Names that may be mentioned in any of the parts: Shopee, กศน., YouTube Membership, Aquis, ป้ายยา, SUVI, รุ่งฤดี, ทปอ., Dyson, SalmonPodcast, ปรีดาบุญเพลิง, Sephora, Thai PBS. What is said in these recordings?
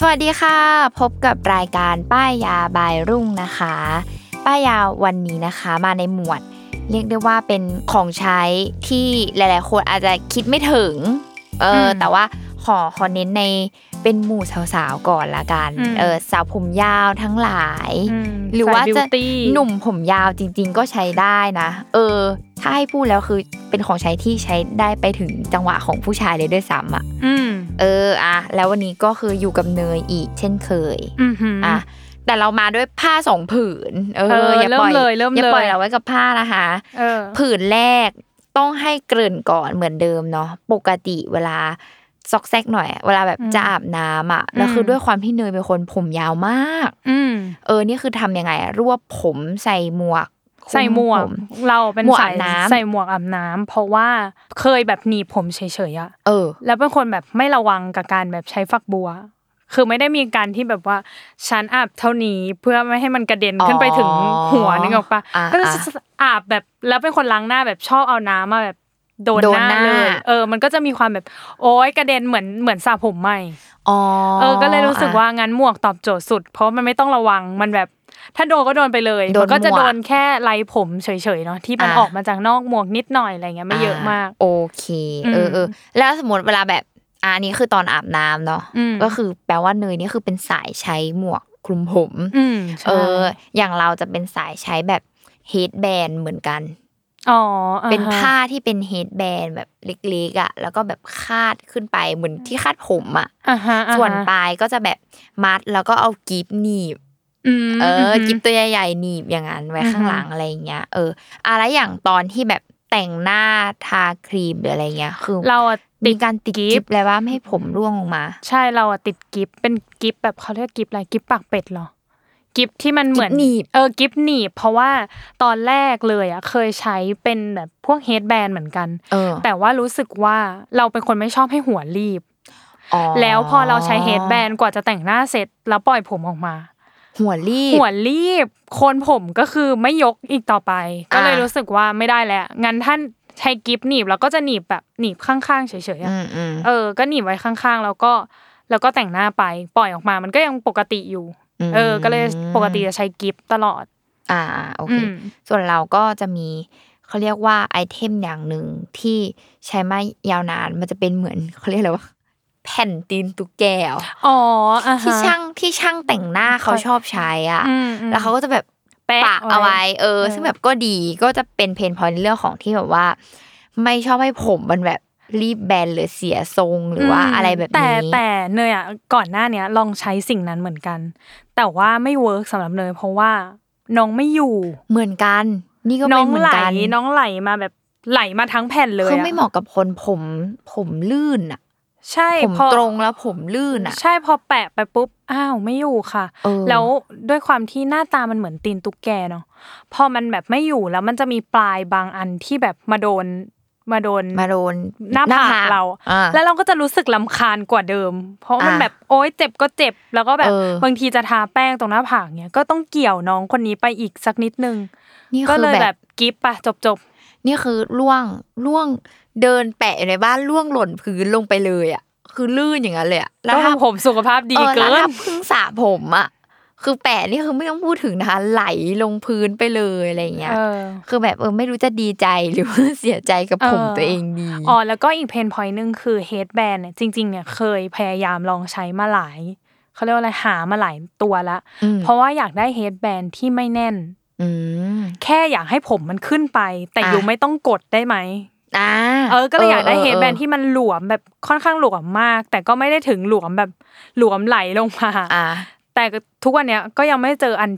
สวัสดีค่ะพบกับรายการป้ายยาบายรุ่งนะคะป้ายยาวันนี้นะคะมาในหมวดเรียกได้ว่าเป็นของใช้ที่หลายๆคนอาจจะคิดไม่ถึงแต่ว่าขอเน้นในเป็นหมู่สาวๆก่อนละกันสาวผมยาวทั้งหลายหรือว่าจะหนุ่มผมยาวจริงๆก็ใช้ได้นะถ้าให้พูดแล้วคือเป็นของใช้ที่ใช้ได้ไปถึงจังหวะของผู้ชายเลยด้วยซ้ำอ่ะแล้ววันนี้ก็คืออยู่กับเนยอีกเช่นเคยแต่เรามาด้วยผ้า2ผืนอย่าปล่อยเราไว้กับผ้านะคะผืนแรกต้องให้เกริ่นก่อนเหมือนเดิมเนาะปกติเวลาซอกแซกหน่อยเวลาแบบจะอาบน้ำอ่ะแล้วคือด้วยความที่เนยเป็นคนผมยาวมากนี่คือทำยังไงรวบผมใส่หมวกเราเป็นสายใส่หมวกอาบน้ำเพราะว่าเคยแบบหนีบผมเฉยๆอ่ะแล้วเป็นคนแบบไม่ระวังกับการแบบใช้ฝักบัวคือไม่ได้มีการที่แบบว่าฉันอาบเท่านี้เพื่อไม่ให้มันกระเด็นขึ้นไปถึงหัวนึกออกปะก็อาบแบบแล้วเป็นคนล้างหน้าแบบชอบเอาน้ำมาแบบโดนหน้าเลยมันก็จะมีความแบบโอ๊ยกระเด็นเหมือนสระผมใหม่ก็เลยรู้สึกว่างั้นหมวกตอบโจทย์สุดเพราะมันไม่ต้องระวังมันแบบถ้าโดนก็โดนไปเลยมันก็จะโดนแค่ไหล่ผมเฉยๆเนาะที่มันออกมาจากนอกหมวกนิดหน่อยอะไรเงี้ยไม่เยอะมากโอเคแล้วสมมติเวลาแบบอันนี้คือตอนอาบน้ำเนาะก็คือแปลว่าเนยนี่คือเป็นสายใช้หมวกคลุมผมอย่างเราจะเป็นสายใช้แบบเฮดแบนเหมือนกันเป็นผ้าที่เป็นเฮดแบนแบบเล็กๆอ่ะแล้วก็แบบคาดขึ้นไปเหมือนที่คาดผมอ่ะส่วนปลายก็จะแบบมัดแล้วก็เอากิ๊บหนีบกิ๊บตัวใหญ่ๆหนีบอย่างนั้นไว้ข้างหลังอะไรอย่างเงี้ยอะไรอย่างตอนที่แบบแต่งหน้าทาครีมหรืออะไรเงี้ยคือเรามีการติดกิ๊บอะไรว่าไม่ให้ผมร่วงลงมาใช่เราติดกิ๊บเป็นกิ๊บแบบเขาเรียกกิ๊บอะไรกิ๊บปากเป็ดเหรอกิ๊บที่มันเหมือนกิ๊บหนีบเพราะว่าตอนแรกเลยอ่ะเคยใช้เป็นแบบพวกเฮดแบนด์เหมือนกันแต่ว่ารู้สึกว่าเราเป็นคนไม่ชอบให้หัวรีบแล้วพอเราใช้เฮดแบนด์กว่าจะแต่งหน้าเสร็จแล้วปล่อยผมออกมาหัวรีบโคนผมก็คือไม่ยกอีกต่อไปก็เลยรู้สึกว่าไม่ได้แล้วงั้นท่านใช้กิ๊บหนีบแล้วก็จะหนีบแบบหนีบข้างๆเฉยๆก็หนีบไว้ข้างๆแล้วก็แต่งหน้าไปปล่อยออกมามันก็ยังปกติอยู่ก็เลยปกติจะใช้กิฟต์ตลอดโอเคส่วนเราก็จะมีเขาเรียกว่าไอเทมอย่างหนึ่งที่ใช้มายาวนานมันจะเป็นเหมือนเขาเรียกอะไรวะแผ่นตีนตุ๊กแกที่ช่างแต่งหน้าเขาชอบใช้อ่ะแล้วเขาก็จะแบบปากเอาไว้ซึ่งแบบก็ดีก็จะเป็นเพนพอยต์ในเรื่องของที่แบบว่าไม่ชอบให้ผมมันแบบรีบแบนหรือเสียทรงหรือว่าอะไรแบบนี้แต่เนยอ่ะก่อนหน้าเนี้ยลองใช้สิ่งนั้นเหมือนกันแต่ว่าไม่เวิร์คสำหรับเนยเพราะว่าน้องไม่อยู่เหมือนกันนี่ก็เป็นเหมือนกันน้องไหลมาแบบไหลมาทั้งแผ่นเลยคือไม่เหมาะกับคนผมลื่นอ่ะใช่ผมตรงแล้วผมลื่นอ่ะใช่พอแปะไปปุ๊บอ้าวไม่อยู่ค่ะแล้วด้วยความที่หน้าตามันเหมือนตีนตุ๊กแกเนาะพอมันแบบไม่อยู่แล้วมันจะมีปลายบางอันที่แบบมาโดนหน้าผากเราแล้วเราก็จะรู้สึกรำคาญกว่าเดิมเพราะมันแบบโอ๊ยเจ็บก็เจ็บแล้วก็แบบบางทีจะทาแป้งตรงหน้าผากเนี้ยก็ต้องเกี่ยวน้องคนนี้ไปอีกสักนิดนึงก็เลยแบบกิ๊บป่ะจบนี่คือล่วงเดินแปะอยู่ในบ้านล่วงหล่นพื้นลงไปเลยอ่ะ คือลื่นอย่างนั้นเลยแล้วถ้าผมสุขภาพดีเกินแล้วถ้าเพิ่งสระผมอ่ะคือแปะนี่คือไม่ต้องพูดถึงนะคะไหลลงพื้นไปเลยอะไรเงี้ยคือแบบไม่รู้จะดีใจหรือว่าเสียใจกับผมตัวเองดีอ๋อแล้วก็อีกเพนพอยต์นึงคือเฮดแบนด์เนี่ยจริงๆเนี่ยเคยพยายามลองใช้มาหลายเขาเรียกว่าอะไรหามาหลายตัวละเพราะว่าอยากได้เฮดแบนด์ที่ไม่แน่นแค่อยากให้ผมมันขึ้นไปแต่อยู่ไม่ต้องกดได้ไหมก็เลยอยากได้เฮดแบนด์ที่มันหลวมแบบค่อนข้างหลวมมากแต่ก็ไม่ได้ถึงหลวมแบบหลวมไหลลงมาแต่ทุกวันเนี้ยก็ยังไม่เจออัน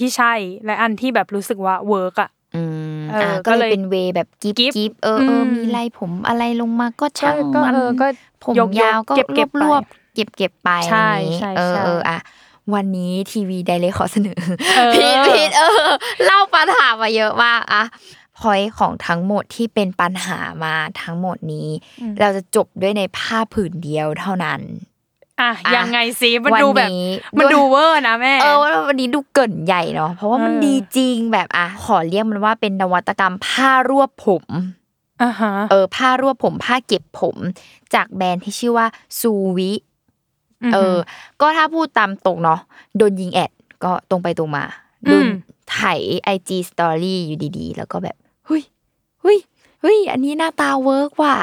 ที่ใช่และอันที่แบบรู้สึกว่าเวิร์กอ่ะก็เลยเป็นเวแบบกิ๊บมีไรผมอะไรลงมาก็ช่างมันผมยาวก็รวบๆเก็บไปอย่างนี้วันนี้ทีวีไดเรกขอเสนอพีทเล่าปัญหามาเยอะมากอ่ะพอยต์ของทั้งหมดที่เป็นปัญหามาทั้งหมดนี้เราจะจบด้วยในผ้าผืนเดียวเท่านั้นอ่ะยังไงสิมันดูแบบมันดูเวอร์นะแม่วันนี้ดูเกินใหญ่เนาะเพราะว่ามันดีจริงแบบอ่ะขอเรียกมันว่าเป็นนวัตกรรมผ้ารวบผมผ้ารวบผมผ้าเก็บผมจากแบรนด์ที่ชื่อว่าซูวิก็ถ้าพูดตามตรงเนาะโดนยิงแอดก็ตรงไปตรงมาดูถ่าย IG Story อยู่ดีๆแล้วก็แบบเฮ้ยอันนี้หน้าตาเวิร์กว่ะ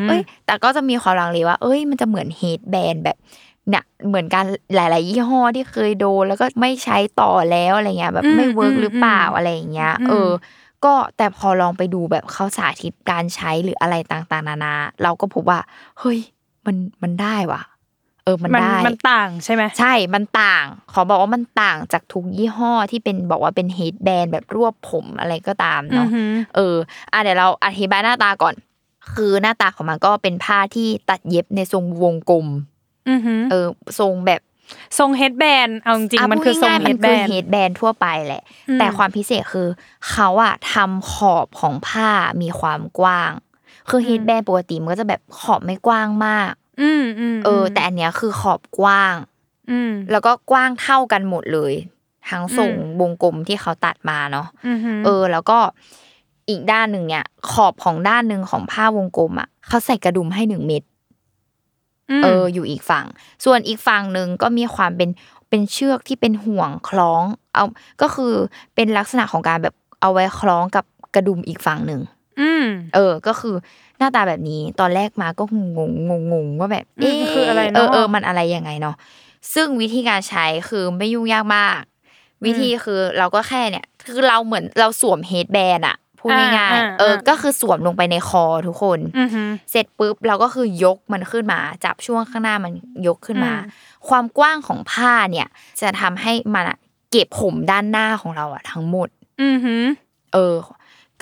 เอ้ยแต่ก็จะมีความลังเลว่าเอ้ยมันจะเหมือนเฮดแบนด์แบบเนี่ยเหมือนกันหลายๆยี่ห้อที่เคยโดนแล้วก็ไม่ใช้ต่อแล้วอะไรเงี้ยแบบไม่เวิร์กหรือเปล่าอะไรอย่างเงี้ยก็แต่พอลองไปดูแบบเขาสาธิตการใช้หรืออะไรต่างๆนานาเราก็พบว่าเฮ้ยมันได้ว่ะมันได้มันต่างใช่ไหมใช่มันต่างขอบอกว่ามันต่างจากทุกยี่ห้อที่เป็นบอกว่าเป็นเฮดแบนด์แบบรวบผมอะไรก็ตามเนาะเดี๋ยวเราอธิบายหน้าตาก่อนคือหน้าตาของมันก็เป็นผ้าที่ตัดเย็บในทรงวงกลมทรงแบบทรงเฮดแบนด์เอาจริงมันคือทรงเฮดแบนด์ทั่วไปแหละแต่ความพิเศษคือเขาอะทำขอบของผ้ามีความกว้างคือเฮดแบนด์ปกติมันก็จะแบบขอบไม่กว้างมากแต่อันเนี้ยคือขอบกว้างแล้วก็กว้างเท่ากันหมดเลยทั้งทรงวงกลมที่เขาตัดมาเนาะแล้วก็อีกด้านหนึ่งเนี่ยขอบของด้านหนึ่งของผ้าวงกลมอ่ะเขาใส่กระดุมให้1เม็ดอยู่อีกฝั่งส่วนอีกฝั่งนึงก็มีความเป็นเชือกที่เป็นห่วงคล้องเอาก็คือเป็นลักษณะของการแบบเอาไว้คล้องกับกระดุมอีกฝั่งนึงก็คือหน้าตาแบบนี้ตอนแรกมาก็งงว่าแบบคืออะไรเนาะมันอะไรยังไงเนาะซึ่งวิธีการใช้คือไม่ยุ่งยากมากวิธีคือเราก็แค่เนี่ยคือเราเหมือนเราสวมเฮดแบนด์อ่ะพูดง่ายๆก็คือสวมลงไปในคอทุกคนเสร็จปุ๊บเราก็คือยกมันขึ้นมาจับช่วงข้างหน้ามันยกขึ้นมาความกว้างของผ้าเนี่ยจะทำให้มันเก็บผมด้านหน้าของเราอะทั้งหมด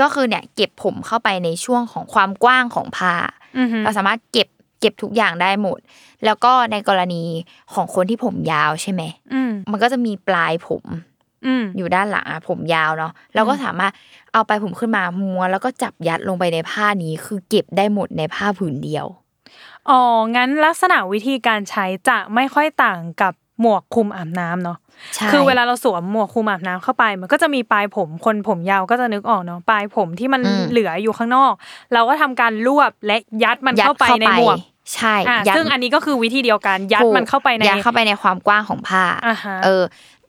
ก็คือเนี่ยเก็บผมเข้าไปในช่วงของความกว้างของผ้าเราสามารถเก็บทุกอย่างได้หมดแล้วก็ในกรณีของคนที่ผมยาวใช่ไหมมันก็จะมีปลายผมอยู่ด้านหลังผมยาวเนาะเราก็สามารถเอาปลายผมขึ้นมาม้วนแล้วก็จับยัดลงไปในผ้านี้คือเก็บได้หมดในผ้าผืนเดียวอ๋องั้นลักษณะวิธีการใช้จะไม่ค่อยต่างกับหมวกคลุมอาบน้ำเนาะคือเวลาเราสวมหมวกคลุมอาบน้ำเข้าไปมันก็จะมีปลายผมคนผมยาวก็จะนึกออกเนาะปลายผมที่มันเหลืออยู่ข้างนอกเราก็ทำการรวบและยัดมันเข้าไปในหมวกใช่ซึ่งอันนี้ก็คือวิธีเดียวกันยัดมันเข้าไปในความกว้างของผ้า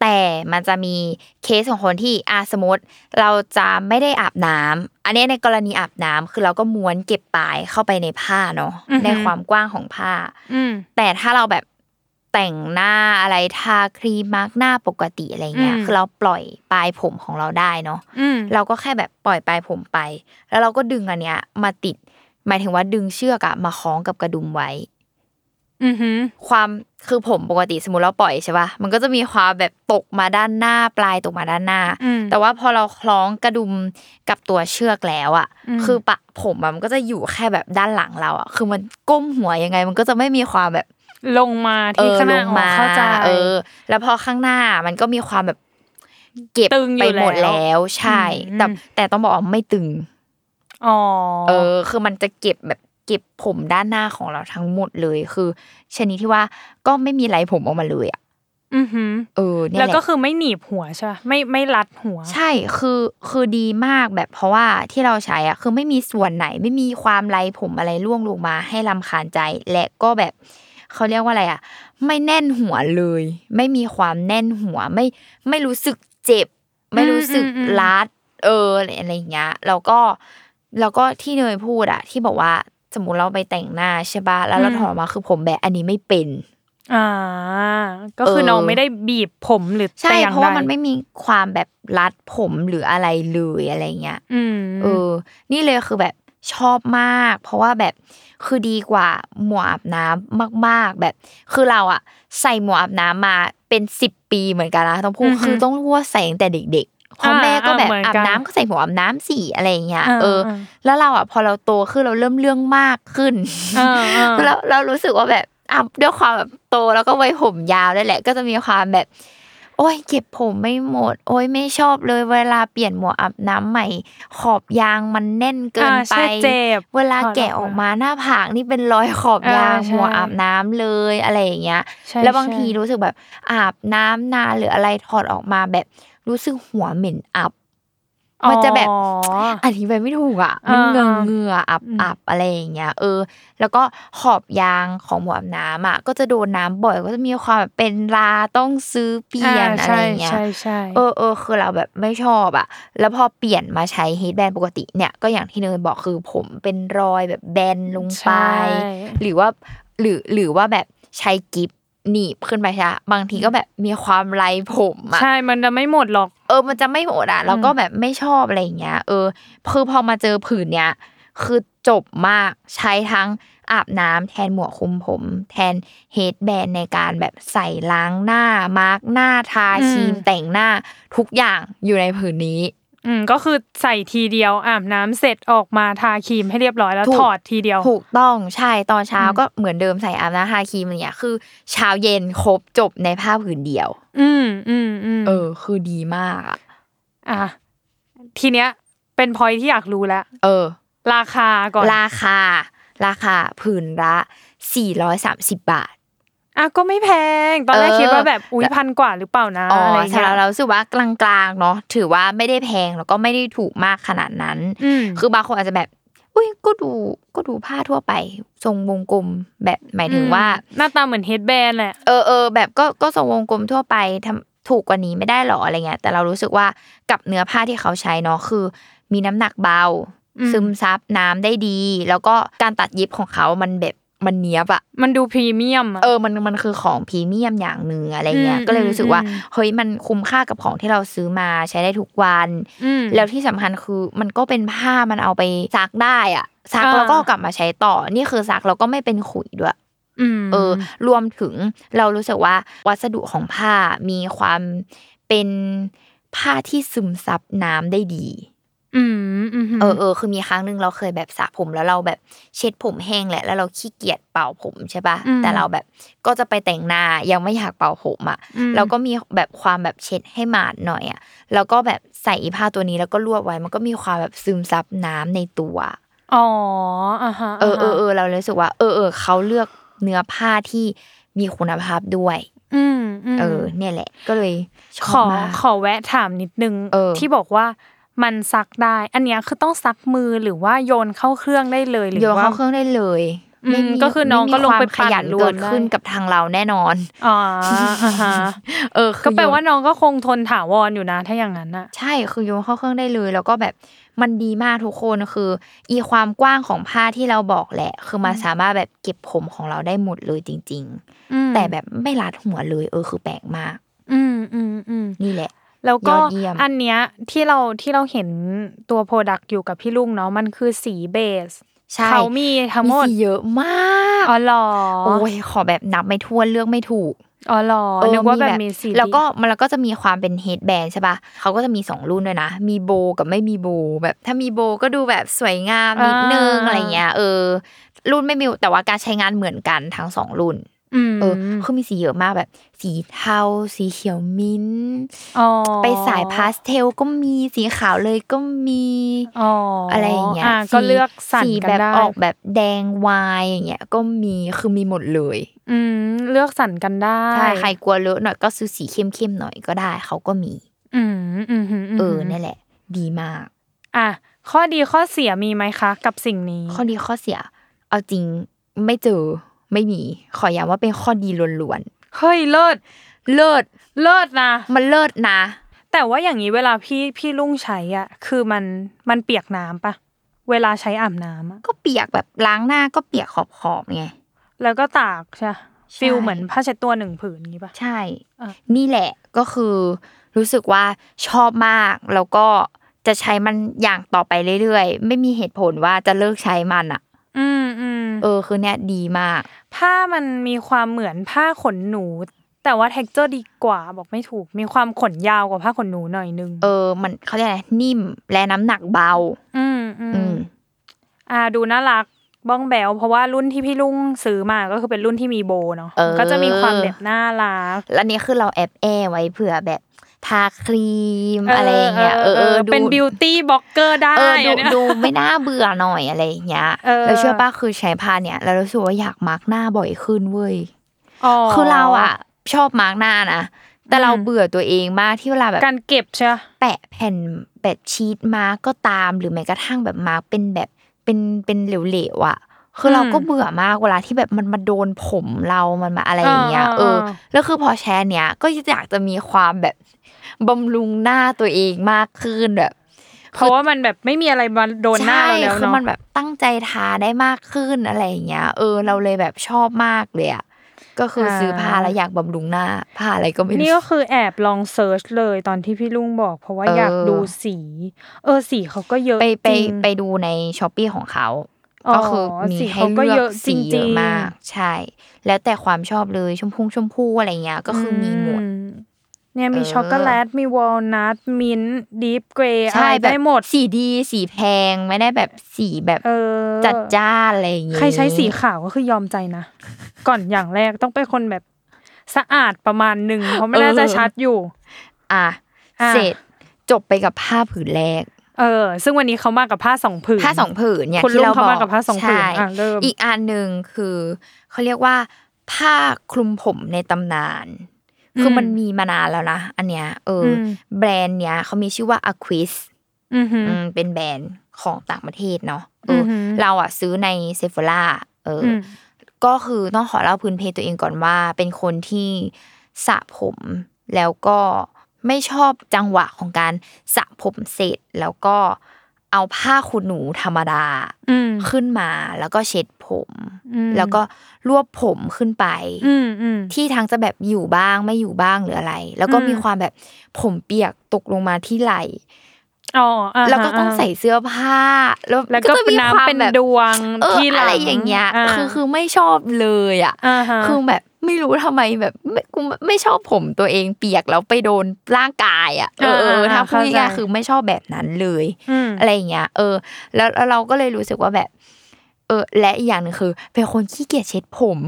แต่มันจะมีเคสของคนที่สมมติเราจะไม่ได้อาบน้ำอันนี้ในกรณีอาบน้ำคือเราก็ม้วนเก็บปลายเข้าไปในผ้าเนาะในความกว้างของผ้าแต่ถ้าเราแบบแต่งหน้าอะไรทาครีมมาร์กหน้าปกติอะไรเงี้ยคือเราปล่อยปลายผมของเราได้เนาะเราก็แค่แบบปล่อยปลายผมไปแล้วเราก็ดึงอันเนี้ยมาติดหมายถึงว่าดึงเชือกอะมาคล้องกับกระดุมไว้ความคือผมปกติสมมติเราปล่อยใช่ป่ะมันก็จะมีความแบบตกมาด้านหน้าปลายตกมาด้านหน้าแต่ว่าพอเราคล้องกระดุมกับตัวเชือกแล้วอ่ะคือปะผมมันก็จะอยู่แค่แบบด้านหลังเราอ่ะคือมันก้มหัวยังไงมันก็จะไม่มีความแบบลงมาที่ข้างหน้าเข้าใจแล้วพอข้างหน้ามันก็มีความแบบเก็บไปหมดแล้วใช่แต่ต้องบอกว่าไม่ตึงคือมันจะเก็บแบบเก็บผมด้านหน้าของเราทั้งหมดเลยคือชนิดที่ว่าก็ไม่มีไรผมออกมาเลยอ่ะ อือหือเนี่ยแล้วก็คือไม่หนีบหัวใช่ป่ะไม่รัดหัวใช่คือดีมากแบบเพราะว่าที่เราใช้อ่ะคือไม่มีส่วนไหนไม่มีความไรผมอะไรร่วงลงมาให้รำคาญใจและก็แบบเขาเรียกว่าอะไรอ่ะไม่แน่นหัวเลยไม่มีความแน่นหัวไม่รู้สึกเจ็บไม่รู้สึกรัดอะไรอย่างเงี้ยแล้วก็ที่เนยพูดอะที่บอกว่าสมมุติเราไปแต่งหน้าใช่ป่ะแล้วเราถอดมาคือผมแบะอันนี้ไม่เป็นก็คือน้องไม่ได้บีบผมหรือแต่อย่างใช่เพราะว่ามันไม่มีความแบบรัดผมหรืออะไรเลยอะไรเงี้ยนี่เลยคือแบบชอบมากเพราะว่าแบบคือดีกว่าหมวกอาบน้ำมากๆแบบคือเราอะใส่หมวกอาบน้ำมาเป็น10ปีเหมือนกันนะต้องพูดคือต้องรู้ว่าใส่ตั้งแต่เด็กๆเพราะแม่ก็แบบอาบน้ำก็ใส่หมวกอาบน้ำสีอะไรอย่างเงี้ยแล้วเราอะพอเราโตขึ้นเราเริ่มเรื่องมากขึ้นแล้วเรารู้สึกว่าแบบด้วยความแบบโตแล้วก็ไว้ผมยาวด้วยแหละก็จะมีความแบบโอ๊ยเก็บผมไม่หมดโอ๊ยไม่ชอบเลยเวลาเปลี่ยนหมวกอาบน้ำใหม่ขอบยางมันแน่นเกินไปเวลาแกะออกมาหน้าผากนี่เป็นรอยขอบยางหมวกอาบน้ำเลยอะไรอย่างเงี้ยแล้วบางทีรู้สึกแบบอาบน้ำนานหรืออะไรถอดออกมาแบบรู้สึกหัวเหม็นอับมันจะแบบอธิบายไม่ถูกอ่ะมันเหงื่ออับอะไรอย่างเงี้ยแล้วก็ขอบยางของหมวกอาบน้ำอ่ะก็จะโดนน้ำบ่อยก็จะมีความแบบเป็นราต้องซื้อเปลี่ยนอะไรอย่างเงี้ยคือเราแบบไม่ชอบอ่ะแล้วพอเปลี่ยนมาใช้ฮีทแบนปกติเนี่ยก็อย่างที่เนยบอกคือผมเป็นรอยแบบแบนลงไปหรือว่าแบบใช้กิ๊บหนีบขึ้นไปใช่บางทีก็แบบมีความไรผมอ่ะใช่มันจะไม่หมดหรอกมันจะไม่หมดอ่ะแล้วก็แบบไม่ชอบอะไรอย่างเงี้ยคือพอมาเจอผืนเนี้ยคือจบมากใช้ทั้งอาบน้ำแทนหมวกคุมผมแทนเฮดแบนในการแบบใส่ล้างหน้ามาร์กหน้าทาครีมแต่งหน้าทุกอย่างอยู่ในผืนนี้ก็คือใส่ทีเดียวอาบน้ำเสร็จออกมาทาครีมให้เรียบร้อยแล้วถอดทีเดียวถูกต้องใช่ตอนเช้าก็เหมือนเดิมใส่อาบน้ำทาครีมอะไรเงี้ยคือเช้าเย็นครบจบในผ้าผืนเดียวคือดีมากอ่ะทีเนี้ยเป็นพอยที่อยากรู้แล้วราคาก่อนราคาผืนละ430 บาทก็ไม่แพงตอนแรกคิดว่าแบบอุ๊ยพันกว่าหรือเปล่านะอะไรอย่างเงี้ยเรารู้สึกว่ากลางๆเนาะถือว่าไม่ได้แพงแล้วก็ไม่ได้ถูกมากขนาดนั้นคือบางคนอาจจะแบบอุ๊ยก็ดูผ้าทั่วไปทรงวงกลมแบบหมายถึงว่าหน้าตาเหมือนเฮดแบนแหละแบบก็ทรงวงกลมทั่วไปทำถูกกว่านี้ไม่ได้หรออะไรเงี้ยแต่เรารู้สึกว่ากับเนื้อผ้าที่เขาใช้เนาะคือมีน้ำหนักเบาซึมซับน้ำได้ดีแล้วก็การตัดเย็บของเขามันแบบมันเนี้ยบอะมันดูพรีเมียมมันคือของพรีเมียมอย่างนึงอะไรเงี้ยก็เลยรู้สึกว่าเฮ้ยมันคุ้มค่ากับของที่เราซื้อมาใช้ได้ทุกวันแล้วที่สำคัญคือมันก็เป็นผ้ามันเอาไปซักได้อะซักแล้วก็กลับมาใช้ต่อนี่คือซักแล้วก็ไม่เป็นขุยด้วยรวมถึงเรารู้สึกว่าวัสดุของผ้ามีความเป็นผ้าที่ซึมซับน้ำได้ดีคือมีครั้งนึงเราเคยแบบสระผมแล้วเราแบบเช็ดผมแห้งแหละแล้วเราขี้เกียจเป่าผมใช่ป่ะแต่เราแบบก็จะไปแต่งหน้ายังไม่อยากเป่าผมอ่ะเราก็มีแบบความแบบเช็ดให้หมาดหน่อยอ่ะแล้วก็แบบใส่ผ้าตัวนี้แล้วก็รวบไว้มันก็มีความแบบซึมซับน้ำในตัวอ๋อเราเลยรู้สึกว่าเขาเลือกเนื้อผ้าที่มีคุณภาพด้วยเนี่ยแหละก็เลยขอแวะถามนิดนึงที่บอกว่ามันซักได้อันเนี้ยคือต้องซักมือหรือว่าโยนเข้าเครื่องได้เลยหรือว่าโยนเข้าเครื่องได้เลยก็คือน้องก็ลงไปขยันเกิดขึ้นกับทางเราแน่นอนก็แปลว่าน้องก็คงทนถาวรอยู่นะถ้าอย่างนั้นน่ะใช่คือโยนเข้าเครื่องได้เลยแล้วก็แบบมันดีมากทุกคนคืออีความกว้างของผ้าที่เราบอกแหละคือมันสามารถแบบเก็บผมของเราได้หมดเลยจริงๆแต่แบบไม่รัดหัวเลยคือแปลกมากนี่แหละแล้วก็อันเนี้ยที่เราเห็นตัวโปรดักต์อยู่กับพี่ลุงเนาะมันคือสีเบสเขามีทั้งหมดเยอะมากอ๋อหรอโอ้ยขอแบบนับไม่ทั่วเลือกไม่ถูกอ๋อหรอนึกว่าแบบมีสีแล้วก็จะมีความเป็นเฮดแบนใช่ป่ะเขาก็จะมี2รุ่นด้วยนะมีโบกับไม่มีโบแบบถ้ามีโบก็ดูแบบสวยงามนิดนึงอะไรเงี้ยรุ่นไม่มีแต่ว่าการใช้งานเหมือนกันทั้ง2รุ่น คือมีสีเยอะมากแบบสีเทาสีเขียวมิ้นไปสายพาสเทลก็มีสีขาวเลยก็มีอะไรอย่างเงี้ยก็เลือกสั่นกันได้สีแบบออกแบบแดงวายอย่างเงี้ยก็มีคือมีหมดเลยเลือกสั่นกันได้ใช่ใครกลัวเลอะหน่อยก็ซื้อสีเข้มๆหน่อยก็ได้เขาก็มีนั่นแหละดีมากอ่ะข้อดีข้อเสียมีไหมคะกับสิ่งนี้ข้อดีข้อเสียเอาจริงไม่เจอไม่มีขอย้ำว่าเป็นข้อดีล้วนๆเฮ้ยเลิศนะมันเลิศนะแต่ว่าอย่างนี้เวลาพี่ลุงใช้อ่ะคือมันเปียกน้ำปะเวลาใช้อาบน้ำอ่ะก็เปียกแบบล้างหน้าก็เปียกขอบๆไงแล้วก็ตากใช่ฟิลเหมือนผ้าเช็ดตัวหนึ่งผืนงี้ปะใช่นี่แหละก็คือรู้สึกว่าชอบมากแล้วก็จะใช้มันอย่างต่อไปเรื่อยๆไม่มีเหตุผลว่าจะเลิกใช้มันอ่ะคือเนี่ยดีมากผ้ามันมีความเหมือนผ้าขนหนูแต่ว่า texture ดีกว่าบอกไม่ถูกมีความขนยาวกว่าผ้าขนหนูหน่อยนึงมันเขาเรียกอะไรนิ่มและน้ำหนักเบาดูน่ารักบ้องแบ๋วเพราะว่ารุ่นที่พี่ลุงซื้อมาก็คือเป็นรุ่นที่มีโบเนาะก็จะมีความแบบน่ารักแล้วนี่คือเราแอบแอไว้เผื่อแบบทาครีมอะไรอย่างเงี้ยเป็นบิวตี้บล็อกเกอร์ได้ดูไม่น่าเบื่อหน่อยอะไรอย่างเงี้ยแล้วเชื่อป่ะคือใช้ผ้าเนี่ยแล้วรู้สึกว่าอยากมาร์คหน้าบ่อยขึ้นเว้ยคือเราอ่ะชอบมาร์คหน้านะแต่เราเบื่อตัวเองมากที่เวลาแบบการเก็บใช่แปะแผ่นแบบชีทมาร์คก็ตามหรือแม้กระทั่งแบบมาร์คเป็นเหลวๆอ่ะคือเราก็เบื่อมากเวลาที่แบบมันมาโดนผมเรามันมาอะไรอย่างเงี้ยแล้วคือพอแชร์เนี้ยก็อยากจะมีความแบบบำรุงหน้าตัวเองมากขึ้นแบบเพราะว่ามันแบบไม่มีอะไรมาโดนหน้าเราแล้วเนาะคือมันแบบตั้งใจทาได้มากขึ้นอะไรอย่างเงี้ยเราเลยแบบชอบมากเลยอ่ะก็คือซื้อผ้าแล้วอยากบำรุงหน้าผ้าอะไรก็ไม่รู้นี่ก็คือแอบลองเซิร์ชเลยตอนที่พี่ลุงบอกเพราะว่าอยากดูสีสีเขาก็เยอะไปดูใน Shopee ของเขาก็คือมีให้เลือกสีเยอะมากใช่แล้วแต่ความชอบเลยชมพูอะไรเงี้ยก็คือมีหมดเนี่ยมีช็อกโกแลตมีวอลนัทมิ้นท์ดีฟเกรย์อะไรได้หมดสีดีสีแพงไม่ได้แบบสีแบบจัดจ้าอะไรอย่างเงี้ยใครใช้สีขาวก็คือยอมใจนะก่อนอย่างแรกต้องเป็นคนแบบสะอาดประมาณนึงเพราะไม่น่าจะชัดอยู่อ่ะเสร็จจบไปกับผ้าผืนแรกซึ่งวันนี้เขามากับผ้า2ผืนเนี่ยที่เราบอกใช่อีกอันนึงคือเขาเรียกว่าผ้าคลุมผมในตำนานคือมันมีมานานแล้วนะอันเนี้ยแบรนด์เนี้ยเขามีชื่อว่า Aquis เป็นแบรนด์ของต่างประเทศเนาะเราอ่ะซื้อใน Sephora ก็คือต้องขอเล่าพื้นเพตัวเองก่อนว่าเป็นคนที่สระผมแล้วก็ไม่ชอบจังหวะของการสระผมเสร็จแล้วก็เอาผ้าขนหนูธรรมดาขึ้นมาแล้วก็เช็ดผมแล้วก็รวบผมขึ้นไปที่ทั้งจะแบบอยู่บ้างไม่อยู่บ้างหรืออะไรแล้วก็มีความแบบผมเปียกตกลงมาที่ไหล่แล้วก็ต้องใส่เสื้อผ้าแล้วก็มีความเป็นดวงที่อะไรอย่างเงี้ยคือไม่ชอบเลยอ่ะคือแบบไม่รู้ทำไมแบบกูไม่ชอบผมตัวเองเปียกแล้วไปโดนร่างกายอ่ะถ้าพูดง่ายๆคือไม่ชอบแบบนั้นเลยอะไรอย่างเงี้ยแล้วเราก็เลยรู้สึกว่าแบบและอีกอย่างนึงคือเป็นคนขี้เกียจเช็ดผม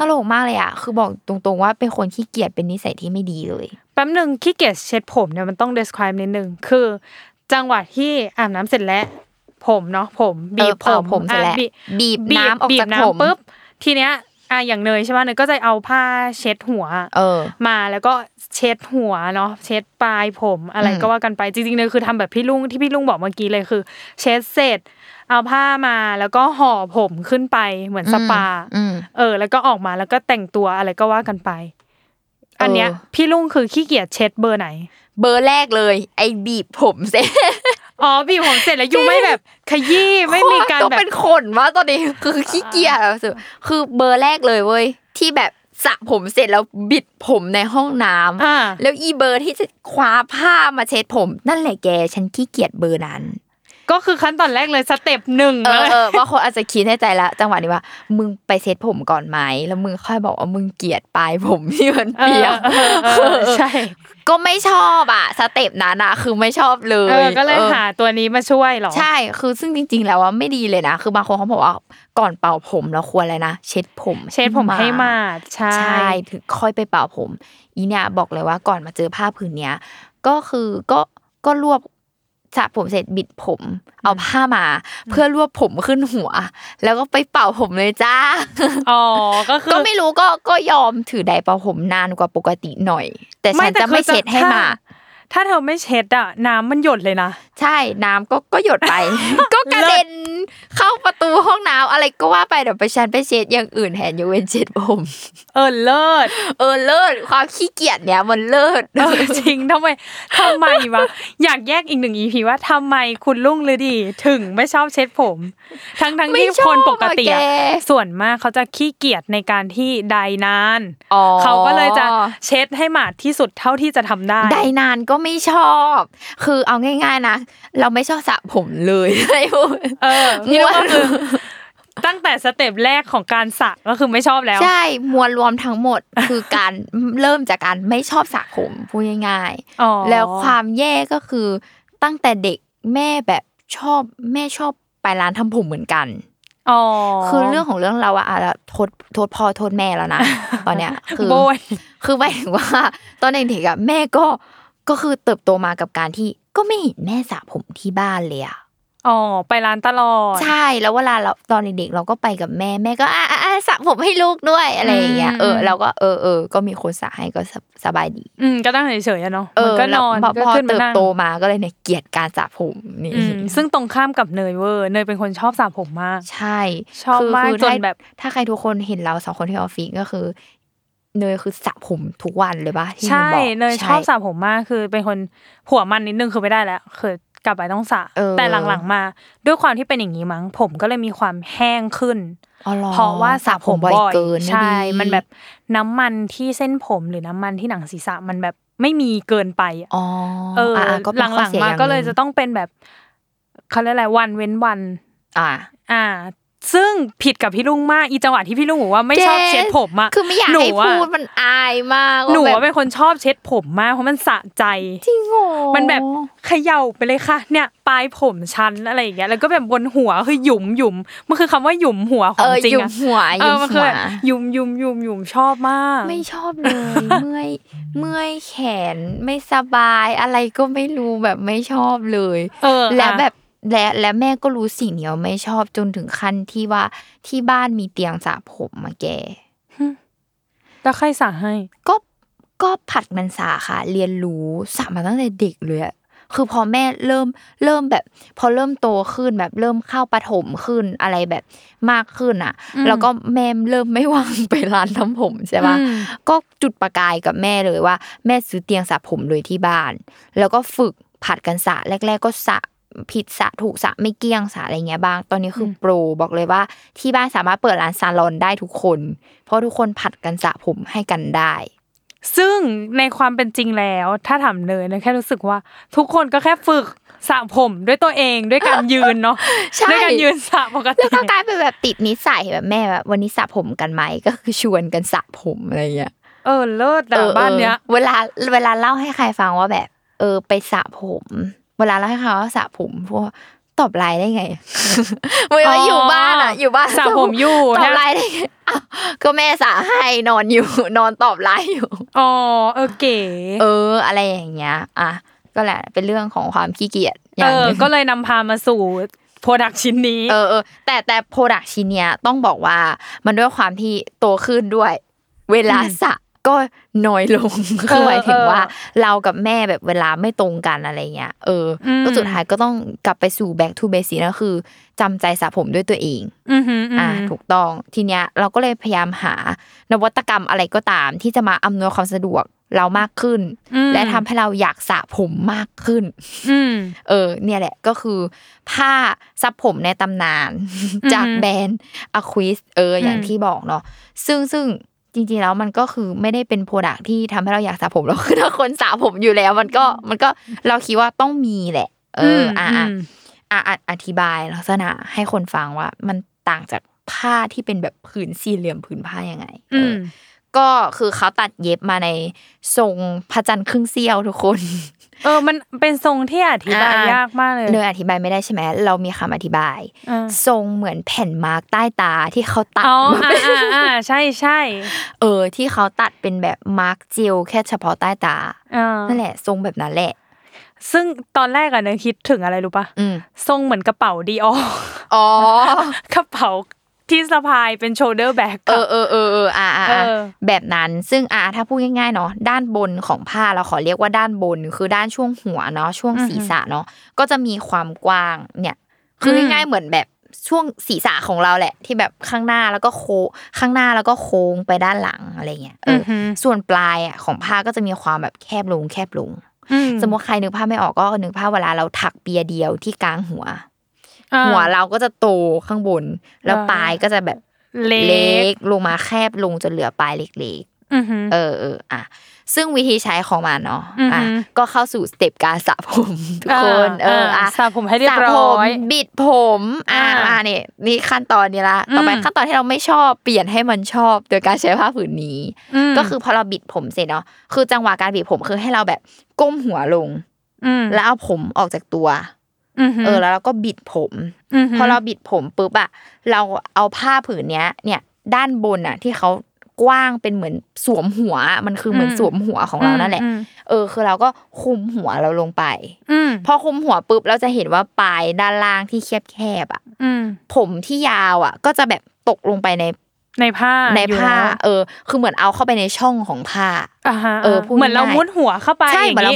ตลกมากเลยอ่ะคือบอกตรงๆว่าเป็นคนขี้เกียจเป็นนิสัยที่ไม่ดีเลยแป๊บนึงขี้เกียจเช็ดผมเนี่ยมันต้อง describe นิดนึงคือจังหวะที่อาบน้ำเสร็จแล้วผมเนาะผมบีบผมเสร็จแล้วบีบน้ำออกจากผมปุ๊บทีเนี้ยอย่างเนยใช่ป่ะเนยก็จะเอาผ้าเช็ดหัวมาแล้วก็เช็ดหัวเนาะเช็ดปลายผมอะไรก็ว่ากันไปจริงๆเนยคือทำแบบพี่ลุงที่พี่ลุงบอกเมื่อกี้เลยคือเช็ดเสร็จเอาผ้ามาแล้วก็ห่อผมขึ้นไปเหมือนสปาแล้วก็ออกมาแล้วก็แต่งตัวอะไรก็ว่ากันไปอันเนี้ยพี่ลุงคือขี้เกียจเช็ดเบอร์ไหนเบอร์แรกเลยไอ้บีบผมเสร็จบีบผมเสร็จแล้วยูไม่แบบขยี้ไม่มีการแบบเป็นขนว่าตอนนี้คือขี้เกียจคือเบอร์แรกเลยเว้ยที่แบบสระผมเสร็จแล้วบิดผมในห้องน้ำแล้วอีเบอร์ที่จะคว้าผ้ามาเช็ดผมนั่นแหละแกฉันขี้เกียจเบอร์นั้น ก็คือขั้นตอนแรกเลยสเต็ปหนึ่งว่าคนอาจจะคิดให้ใจละจังหวะนี้ว่ามึงไปเซ็ตผมก่อนไหมแล้วมึงค่อยบอกว่ามึงเกลียดปลายผมที่มันเปียกใช่ก็ไม่ชอบอ่ะสเต็ปนั้นอ่ะคือไม่ชอบเลยก็เลยหาตัวนี้มาช่วยหรอใช่คือซึ่งจริงๆแล้วว่าไม่ดีเลยนะคือบางคนเขาบอกว่าก่อนเป่าผมเราควรอะไรนะเช็ดผมให้มาใช่ถึงค่อยไปเป่าผมอีเนี่ยบอกเลยว่าก่อนมาเจอผ้าผืนเนี้ยก็คือก็รวบสระผมเสร็จบิดผมเอาผ้ามาเพื่อรวบผมขึ้นหัวแล้วก็ไปเป่าผมเลยจ้าอ๋อก็คือก็ไม่รู้ก็ยอมถือไดร์เป่าผมนานกว่าปกติหน่อยแต่ฉันจะไม่เช็ดให้มาถ้าเธอไม่เช็ดอ่ะน้ำมันหยดเลยนะใช่น้ำก็หยดไปก็กระเด็นเข้าประตูห้องน้ำอะไรก็ว่าไปเดี๋ยวไปฉันไปเช็ดอย่างอื่นแทนยกเว้นเช็ดผมเลิศความขี้เกียจเนี่ยมันเลิศจริงทำไมวะอยากแยกอีกหนึ่ง EP ว่าทำไมคุณรุ่งฤดีถึงไม่ชอบเช็ดผมทั้งที่คนปกติส่วนมากเขาจะขี้เกียจในการที่ไดร์นานเขาก็เลยจะเช็ดให้หมาดที่สุดเท่าที่จะทำได้ไดร์นานก็ไม่ชอบคือเอาง่ายๆนะเราไม่ชอบสระผมเลยนี่ก็คือตั้งแต่สเต็ปแรกของการสระก็คือไม่ชอบแล้วใช่มวลรวมทั้งหมดคือการเริ่มจากการไม่ชอบสระผมพูดง่ายๆแล้วความแย่ก็คือตั้งแต่เด็กแม่ชอบไปร้านทำผมเหมือนกันคือเรื่องของเรื่องเราอะโทษพ่อโทษแม่แล้วนะตอนเนี้ยคือหมายถึงว่าตอนเด็กๆอะแม่ก็คือเติบโตมากับการที่ก็ไม่เห็นแม่สระผมที่บ้านเลยอ่ะอ๋อไปร้านตลอดใช่แล้วเวลาเราตอนเด็กๆเราก็ไปกับแม่ก็สระผมให้ลูกด้วยอะไรอย่างเงี้ยเราก็ก็มีคนสระให้ก็สบายดีก็ตั้งเฉยๆเนาะมันก็นอนพอเติบโตมาก็เลยเนี่ยเกลียดการสระผมนี่ซึ่งตรงข้ามกับเนยเวอร์เนยเป็นคนชอบสระผมมากใช่ชอบมากจนแบบถ้าใครทุกคนเห็นเราสองคนที่ออฟฟิศก็คือเนยคือสระผมทุกวันเลยป่ะที่มันบอกใช่เนยชอบสระผมมากคือเป็นคนหัวมันนิดนึงคือไม่ได้แล้วคือกลับไปต้องสระแต่หลังๆมาด้วยความที่เป็นอย่างนี้มั้งผมก็เลยมีความแห้งขึ้นเพราะว่าสระผมบ่อยใช่มันแบบน้ำมันที่เส้นผมหรือน้ำมันที่หนังศีรษะมันแบบไม่มีเกินไปหลังๆมาก็เลยจะต้องเป็นแบบเขาเรียกอะไรวันเว้นวันซึ่งผิดกับพี่ลุงมากอีจังหวะที่พี่ลุงบอกว่าไม่ชอบเช็ดผมอ่ะคือไม่อยากให้พูดมันอายมากหนูว่าเป็นคนชอบเช็ดผมมากเพราะมันสะใจจริงโหมันแบบเขย่าไปเลยค่ะเนี่ยปลายผมชั้นอะไรอย่างเงี้ยแล้วก็แบบบนหัวคือหยุมๆมันคือคำว่าหยุมหัวของจริงอ่ะมันคือหยุมชอบมากไม่ชอบเลยเมื่อยแขนไม่สบายอะไรก็ไม่รู้แบบไม่ชอบเลยแล้วแบบและแม่ก็รู้สิ่งนี้ว่าไม่ชอบจนถึงขั้นที่ว่าที่บ้านมีเตียงสระผมมาแกแล้วใครสระให้ก็ผัดมันสระค่ะเรียนรู้สระมาตั้งแต่เด็กเลยอ่ะคือพอแม่เริ่มแบบพอเริ่มโตขึ้นแบบเริ่มเข้าประถมขึ้นอะไรแบบมากขึ้นอ่ะแล้วก็แม่เริ่มไม่ว่างไปร้านทำผมใช่ป่ะก็จุดประกายกับแม่เลยว่าแม่ซื้อเตียงสระผมเลยที่บ้านแล้วก็ฝึกผัดกันสระแรกๆก็สระผิดสระถูกสระไม่เกี้ยงสระอะไรเงี้ยบ้างตอนนี้คือโปรบอกเลยว่าที่บ้านสามารถเปิดร้านซาลอนได้ทุกคนเพราะทุกคนผัดกันสระผมให้กันได้ซึ่งในความเป็นจริงแล้วถ้าถามเนยแค่รู้สึกว่าทุกคนก็แค่ฝึกสระผมด้วยตัวเองด้วยการยืนเนาะด้วยการยืนสระปกติแล้วก็กลายเป็นแบบติดนิสัยแบบแม่แบบวันนี้สระผมกันไหมก็คือชวนกันสระผมอะไรเงี้ยเลิศแต่บ้านเนี้ยเวลาเล่าให้ใครฟังว่าแบบไปสระผมเวลาแล้วให้เขาสระผมพวกตอบไลน์ได้ไงเวลาอยู่บ้านสระผมอยู่ตอบไลน์ได้ก็แม่สระให้นอนอยู่นอนตอบไลน์อยู่เก๋อะไรอย่างเงี้ยอ่ะก็แหละเป็นเรื่องของความขี้เกียจก็เลยนำพามาสู่โปรดักชิ้นนี้แต่โปรดักชิ้นเนี้ยต้องบอกว่ามันด้วยความที่โตขึ้นด้วยเวลาสระก็น้อยลงคือหมายถึงว่าเรากับแม่แบบเวลาไม่ตรงกันอะไรเงี้ยก็สุดท้ายก็ต้องกลับไปสู่ back to basic นะคือจำใจสระผมด้วยตัวเองถูกต้องทีเนี้ยเราก็เลยพยายามหานวัตกรรมอะไรก็ตามที่จะมาอำนวยความสะดวกเรามากขึ้นและทำให้เราอยากสระผมมากขึ้นเนี่ยแหละก็คือผ้าซับผมในตำนานจากแบรนด์อควิสอย่างที่บอกเนาะซึ่งจริงๆแล้วมันก็คือไม่ได้เป็นโปรดักที่ทำให้เราอยากสระผมเราคือถ้าคนสระผมอยู่แล้วมันก็เราคิดว่าต้องมีแหละ อธิบายลักษณะให้คนฟังว่ามันต่างจากผ้าที่เป็นแบบผืนสี่เหลี่ยมผืนผ้ายังไงก็คือเขาตัดเย็บมาในทรงพระจันทร์ครึ่งเสี้ยวทุกคนมันเป็นทรงที่อธิบายยากมากเลยเนยอธิบายไม่ได้ใช่ไหมเรามีคำอธิบายทรงเหมือนแผ่นมาร์กใต้ตาที่เขาตัดมาเป็นใช่ใช่ที่เขาตัดเป็นแบบมาร์กเจลแค่เฉพาะใต้ตานั่นแหละทรงแบบนั้นแหละซึ่งตอนแรกอะเนยคิดถึงอะไรรู้ป่ะทรงเหมือนกระเป๋าดีออร์อ๋อกระเป๋าที่สะพายเป็น shoulder bag แบบนั้นซึ่งถ้าพูดง่ายๆเนาะด้านบนของผ้าเราขอเรียกว่าด้านบนคือด้านช่วงหัวเนาะช่วงศีรษะเนาะก็จะมีความกว้างเนี่ยคือง่ายๆเหมือนแบบช่วงศีรษะของเราแหละที่แบบข้างหน้าแล้วก็โค้งข้างหน้าแล้วก็โค้งไปด้านหลังอะไรเงี้ยส่วนปลายอะของผ้าก็จะมีความแบบแคบลงแคบลงสมมติใครนึกภาพไม่ออกก็นึกภาพเวลาเราถักเปียเดียวที่กลางหัวเราก็จะโตข้างบนแล้วปลายก็จะแบบเล็กลงมาแคบลงจนเหลือปลายเล็กๆซึ่งวิธีใช้ของมันเนาะก็เข้าสู่สเต็ปการสระผมทุกคนสระผมให้เรียบร้อยบิดผมนี่ขั้นตอนนี้ละต่อไปขั้นตอนที่เราไม่ชอบเปลี่ยนให้มันชอบโดยการใช้ผ้าผืนนี้ก็คือพอเราบิดผมเสร็จเนาะคือจังหวะการบิดผมคือให้เราแบบก้มหัวลงแล้วเอาผมออกจากตัวแล้วเราก็บิดผมพอเราบิดผมปุ๊บอ่ะเราเอาผ้าผืนเนี้ยเนี่ยด้านบนอ่ะที่เขากว้างเป็นเหมือนสวมหัวมันคือเหมือนสวมหัวของเรานั่นแหละคือเราก็คุมหัวเราลงไปพอคุมหัวปุ๊บเราจะเห็นว่าปลายด้านล่างที่แคบๆอ่ะผมที่ยาวอ่ะก็จะแบบตกลงไปในผ้าคือเหมือนเอาเข้าไปในช่องของผ้าเหมือนเรามุดหัวเข้าไปใช่เหมือนเรา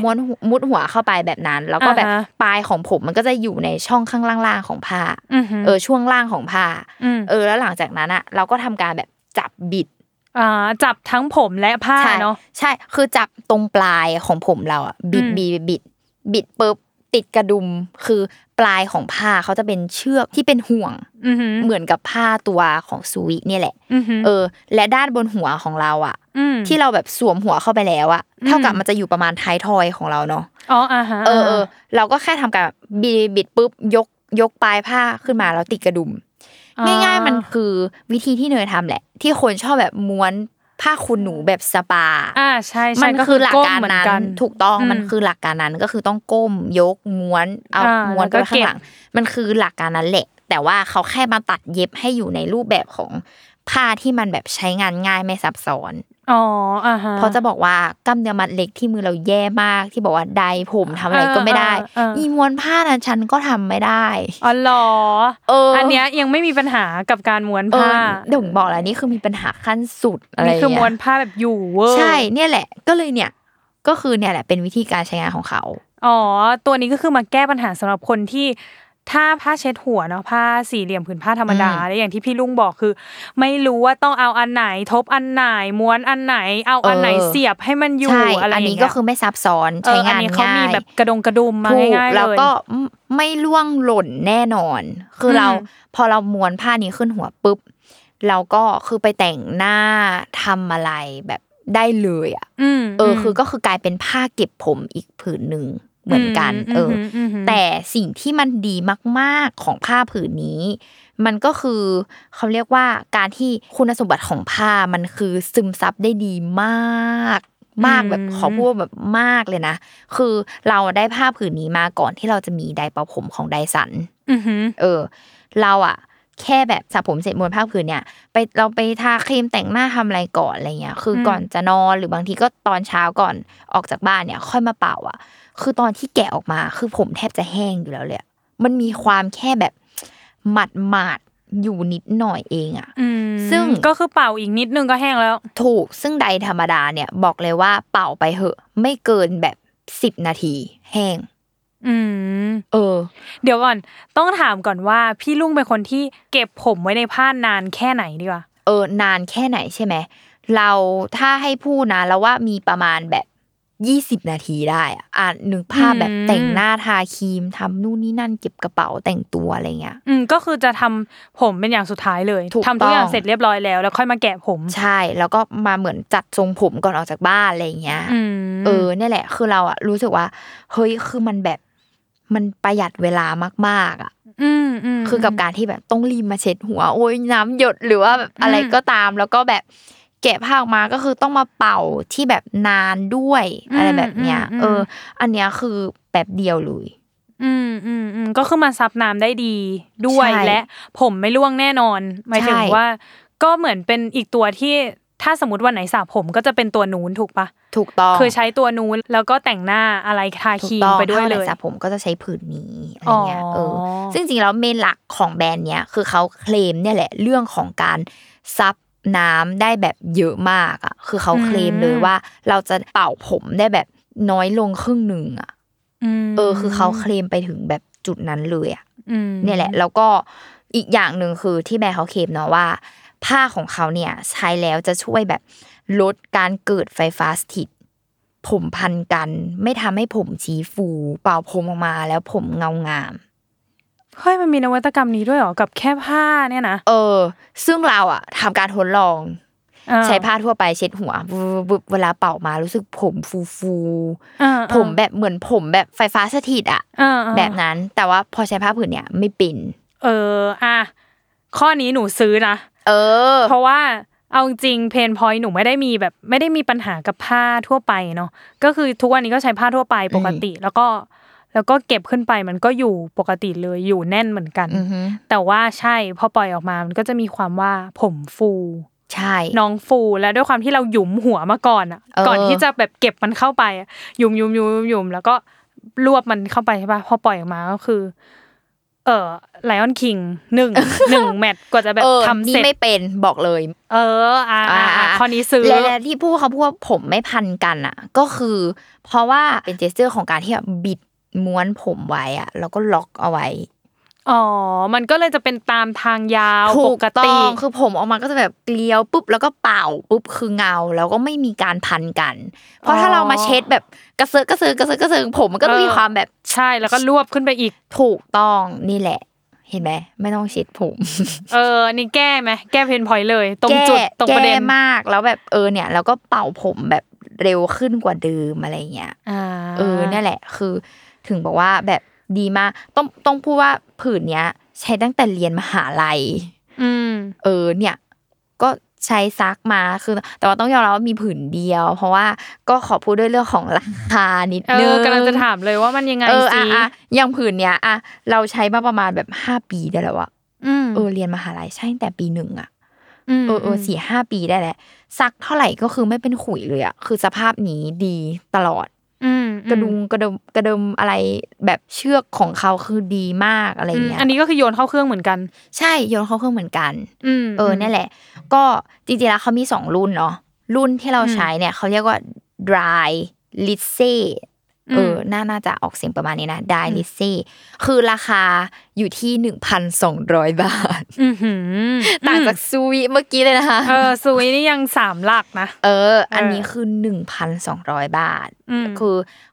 มุดหัวเข้าไปแบบนั้นแล้วก็แบบปลายของผมมันก็จะอยู่ในช่องข้างล่างๆของผ้าช่วงล่างของผ้าแล้วหลังจากนั้นอ่ะเราก็ทำการแบบจับบิดจับทั้งผมและผ้าเนาะใช่คือจับตรงปลายของผมเราอ่ะบิดปุ๊บติดกระดุมคือปลายของผ้าเขาจะเป็นเชือกที่เป็นห่วงเหมือนกับผ้าตัวของซูวิเนี่ยแหละและด้านบนหัวของเราอ่ะที่เราแบบสวมหัวเข้าไปแล้วอ่ะเท่ากับมันจะอยู่ประมาณท้ายทอยของเราเนาะเราก็แค่ทำการบิดปุ๊บยกปลายผ้าขึ้นมาแล้วติดกระดุมง่ายๆมันคือวิธีที่เนยทำแหละที่คนชอบแบบม้วนผ้าขนหนูแบบสปาใช่มันคือหลักการนั้นถูกต้องมันคือหลักการนั้นก็คือต้องก้มยกม้วนเอาม้วนไปข้างหลังมันคือหลักการนั้นแหละแต่ว่าเขาแค่มาตัดเย็บให้อยู่ในรูปแบบของผ้าที่มันแบบใช้งานง่ายไม่ซับซ้อนเพราะจะบอกว่ากล้ามเนื้อมัดเล็กที่มือเราแย่มากที่บอกว่าใดผมทำอะไรก็ไม่ได้อีม้วนผ้านั้นฉันก็ทำไม่ได้อ๋อเหรออันเนี้ยยังไม่มีปัญหากับการม้วนผ้าด่งบอกแล้วนี่คือมีปัญหาขั้นสุดอะไรเนี่ยคือม้วนผ้าแบบอยู่เวอร์ใช่เนี่ยแหละก็เลยเนี่ยก็คือเนี่ยแหละเป็นวิธีการใช้งานของเขาตัวนี้ก็คือมาแก้ปัญหาสำหรับคนที่ถ้าผ้าเช็ดหัวเนาะผ้าสี่เหลี่ยมผืนผ้าธรรมดาแล้วอย่างที่พี่ลุงบอกคือไม่รู้ว่าต้องเอาอันไหนทบอันไหนม้วนอันไหนเอาอันไหนเสียบให้มันอยู่อะไรอย่างเงี้ยอันนี้ก็คือไม่ซับซ้อนใช้งานง่ายอันนี้เขามีแบบกระดุมมาง่ายๆเลยแล้วก็ไม่ล่วงหล่นแน่นอนคือเราพอเราม้วนผ้านี้ขึ้นหัวปุ๊บเราก็คือไปแต่งหน้าทำอะไรแบบได้เลยอ่ะคือก็คือกลายเป็นผ้าเก็บผมอีกผืนนึงเหมือนกันแต่สิ่งที่มันดีมากๆของผ้าผืนนี้มันก็คือเขาเรียกว่าการที่คุณสมบัติของผ้ามันคือซึมซับได้ดีมากมากแบบขอพูดแบบมากเลยนะคือเราได้ผ้าผืนนี้มาก่อนที่เราจะมีไดร์เป่าผมของ Dyson เราอ่ะแค่แบบสระผมเสร็จม้วนผ้าผืนเนี่ยเราไปทาครีมแต่งหน้าทำอะไรก่อนอะไรเงี้ยคือก่อนจะนอนหรือบางทีก็ตอนเช้าก่อนออกจากบ้านเนี่ยค่อยมาเป่าอ่ะคือตอนที่แกะออกมาคือผมแทบจะแห้งอยู่แล้วเลยมันมีความแค่แบบหมัดอยู่นิดหน่อยเองอ่ะซึ่งก็คือเป่าอีกนิดนึงก็แห้งแล้วถูกซึ่งไดร์ธรรมดาเนี่ยบอกเลยว่าเป่าไปเหอะไม่เกินแบบ10 นาทีแห้งเดี๋ยวก่อนต้องถามก่อนว่าพี่ลุงเป็นคนที่เก็บผมไว้ในผ้านานแค่ไหนดีกว่านานแค่ไหนใช่ไหมเราถ้าให้พูดนะเราว่ามีประมาณแบบ20 นาทีได้นึกภาพแบบแต่งหน้าทาครีมทำนู่นนี่นั่นเก็บกระเป๋าแต่งตัวอะไรเงี้ยก็คือจะทำผมเป็นอย่างสุดท้ายเลยทำทุกอย่างเสร็จเรียบร้อยแล้วค่อยมาแกะผมใช่แล้วก็มาเหมือนจัดทรงผมก่อนออกจากบ้านอะไรเงี้ยเนี่ยแหละคือเราอะรู้สึกว่าเฮ้ยคือมันแบบ มันประหยัดเวลามากๆอ่ะคือกับการที่แบบต้องรีบมาเช็ดหัวโอ๊ยน้ำหยดหรือว่าแบบอะไรก็ตามแล้วก็แบบแกะผ้าออกมาก็คือต้องมาเป่าที่แบบนานด้วยอะไรแบบเนี้ยอันเนี้ยคือแบบเดียวเลยก็คือมาซับน้ำได้ดีด้วยและผมไม่ร่วงแน่นอนหมายถึงว่าก็เหมือนเป็นอีกตัวที่ถ้าสมมุติวันไหนสระผมก็จะเป็นตัวนูนถูกปะถูกต้องคือใช้ตัวนูนแล้วก็แต่งหน้าอะไรทาครีมไปด้วยเลยสระผมก็จะใช้ผืนนี้อะไรเงี้ยซึ่งจริงแล้วเมนหลักของแบรนด์เนี้ยคือเขาเคลมเนี่ยแหละเรื่องของการซับน้ำได้แบบเยอะมากอ่ะคือเขาเคลมเลยว่าเราจะเป่าผมได้แบบน้อยลงครึ่งนึงอ่ะคือเขาเคลมไปถึงแบบจุดนั้นเลยอ่ะเนี่ยแหละแล้วก็อีกอย่างนึงคือที่แบรนด์เขาเคลมเนาะว่าผ้าของเขาเนี่ยใช้แล้วจะช่วยแบบลดการเกิดไฟฟ้าสถิตผมพันกันไม่ทำให้ผมชี้ฟูเป่าผมออกมาแล้วผมเงางามเฮ้ยมันมีนวัตกรรมนี้ด้วยเหรอกับแค่ผ้าเนี่ยนะซึ่งเราอ่ะทำการทดลองใช้ผ้าทั่วไปเช็ดหัวเวลาเป่ามารู้สึกผมฟูๆผมแบบเหมือนผมแบบไฟฟ้าสถิตอ่ะแบบนั้นแต่ว่าพอใช้ผ้าผืนเนี่ยไม่ปิ่นข้อนี้หนูซื้อนะเพราะว่าเอาจริงเพนพอยหนูไม่ได้มีปัญหากับผ้าทั่วไปเนาะก็คือทุกวันนี้ก็ใช้ผ้าทั่วไปปกติแล้วก็เก็บขึ้นไปมันก็อยู่ปกติเลยอยู่แน่นเหมือนกันแต่ว่าใช่พอปล่อยออกมามันก็จะมีความว่าผมฟูใช่น้องฟูแล้วด้วยความที่เราหยุมหัวมาก่อนอ่ะก่อนที่จะแบบเก็บมันเข้าไปหยุมแล้วก็รวบมันเข้าไปใช่ป่ะพอปล่อยออกมาก็คือไลออนคิง1แมตช์กว่าจะแบบทำเสร็จนี่ไม่เป็นบอกเลยข้อนี้ซื้อและที่พูดเขาพูดว่าผมไม่พันกันอ่ะก็คือเพราะว่าเป็นเจสเจอร์ของการที่แบบบิดม้วนผมไว้อ่ะแล้วก็ล็อกเอาไว้มันก็เลยจะเป็นตามทางยาวปกติคือผมออกมาก็จะแบบเกลียวปุ๊บแล้วก็เป่าปุ๊บคือเงาแล้วก็ไม่มีการพันกันเพราะถ้าเรามาเช็ดแบบกระเซาะผมมันก็มีความแบบใช่แล้วก็รวบขึ้นไปอีกถูกต้องนี่แหละเห็นไหมไม่ต้องเช็ดผมนี่แก้ไหมแก้เพนพอยต์เลยตรงจุดตรงประเด็นมากแล้วแบบเนี่ยแล้วก็เป่าผมแบบเร็วขึ้นกว่าเดิมอะไรเงี้ยนั่นแหละคือถึงบอกว่าแบบดีมากต้องพูดว่าผืนเนี้ยใช้ตั้งแต่เรียนมหาลัยเนี่ยก็ใช้ซักมาคือแต่ว่าต้องยอมรับว่ามีผืนเดียวเพราะว่าก็ขอพูดด้วยเรื่องของราคานิดนึงกำลังจะถามเลยว่ามันยังไงสิอย่างผืนเนี้ยอ่ะเราใช้มาประมาณแบบ5ปีได้แล้วอ่ะเรียนมหาลัยใช่ตั้งแต่ปี1อ่ะ4-5 ปีได้แหละซักเท่าไหร่ก็คือไม่เป็นขุยเลยอ่ะคือสภาพนี้ดีตลอดกระดุมอะไรแบบเชือกของเขาคือดีมากอะไรอย่างเงี้ยอันนี้ก็คือโยนเข้าเครื่องเหมือนกันใช่โยนเข้าเครื่องเหมือนกันนั่นแหละก็จริงๆแล้วเขามี2รุ่นเนาะรุ่นที่เราใช้เนี่ยเขาเรียกว่า dry lisse น่าจะออกเสียงประมาณนี้นะ dry lisse คือราคาอยู่ที่ 1,200 บาทต่างจากซูวิเมื่อกี้เลยนะคะซูวินี่ยัง3หลักนะอันนี้คือ 1,200 บาท